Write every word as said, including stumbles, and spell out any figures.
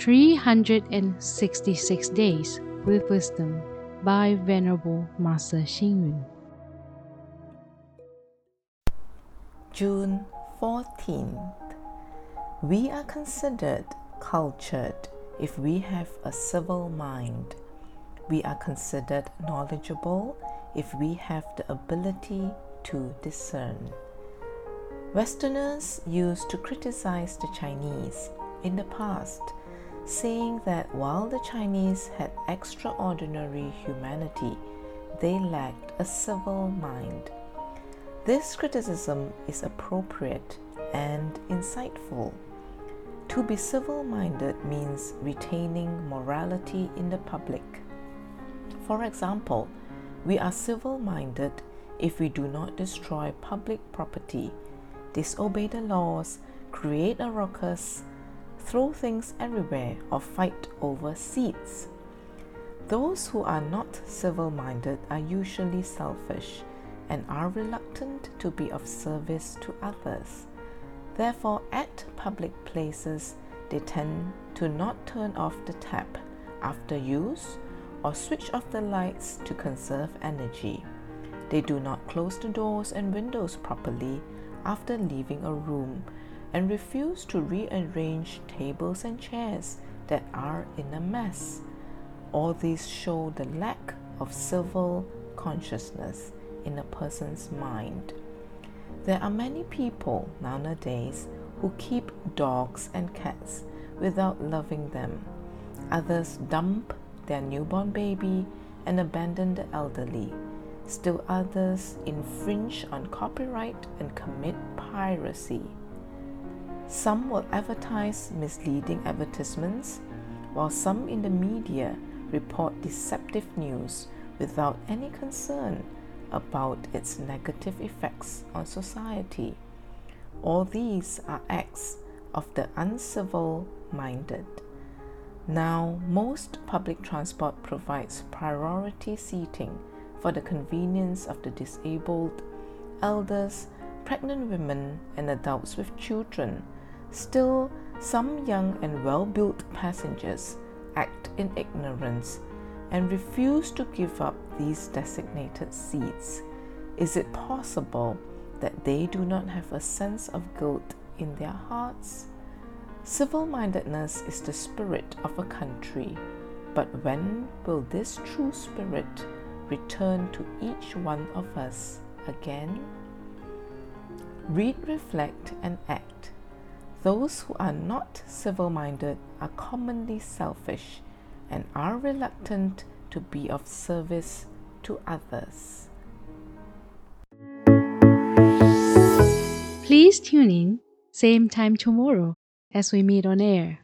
three hundred sixty-six Days with Wisdom by Venerable Master Xing Yun. June fourteenth. We are considered cultured if we have a civil mind. We are considered knowledgeable if we have the ability to discern. Westerners used to criticize the Chinese in the past, saying that while the Chinese had extraordinary humanity, they lacked a civil mind. This criticism is appropriate and insightful. To be civil-minded means retaining morality in the public. For example, we are civil-minded if we do not destroy public property, disobey the laws, create a ruckus, throw things everywhere, or fight over seats. Those who are not civil-minded are usually selfish and are reluctant to be of service to others. Therefore, at public places, they tend to not turn off the tap after use or switch off the lights to conserve energy. They do not close the doors and windows properly after leaving a room and refuse to rearrange tables and chairs that are in a mess. All these show the lack of civil consciousness in a person's mind. There are many people nowadays who keep dogs and cats without loving them. Others dump their newborn baby and abandon the elderly. Still others infringe on copyright and commit piracy. Some will advertise misleading advertisements, while some in the media report deceptive news without any concern about its negative effects on society. All these are acts of the uncivil-minded. Now, most public transport provides priority seating for the convenience of the disabled, elders, pregnant women, and adults with children. Still, some young and well-built passengers act in ignorance and refuse to give up these designated seats. Is it possible that they do not have a sense of guilt in their hearts? Civil-mindedness is the spirit of a country, but when will this true spirit return to each one of us again? Read, reflect, and act. Those who are not civil-minded are commonly selfish and are reluctant to be of service to others. Please tune in, same time tomorrow as we meet on air.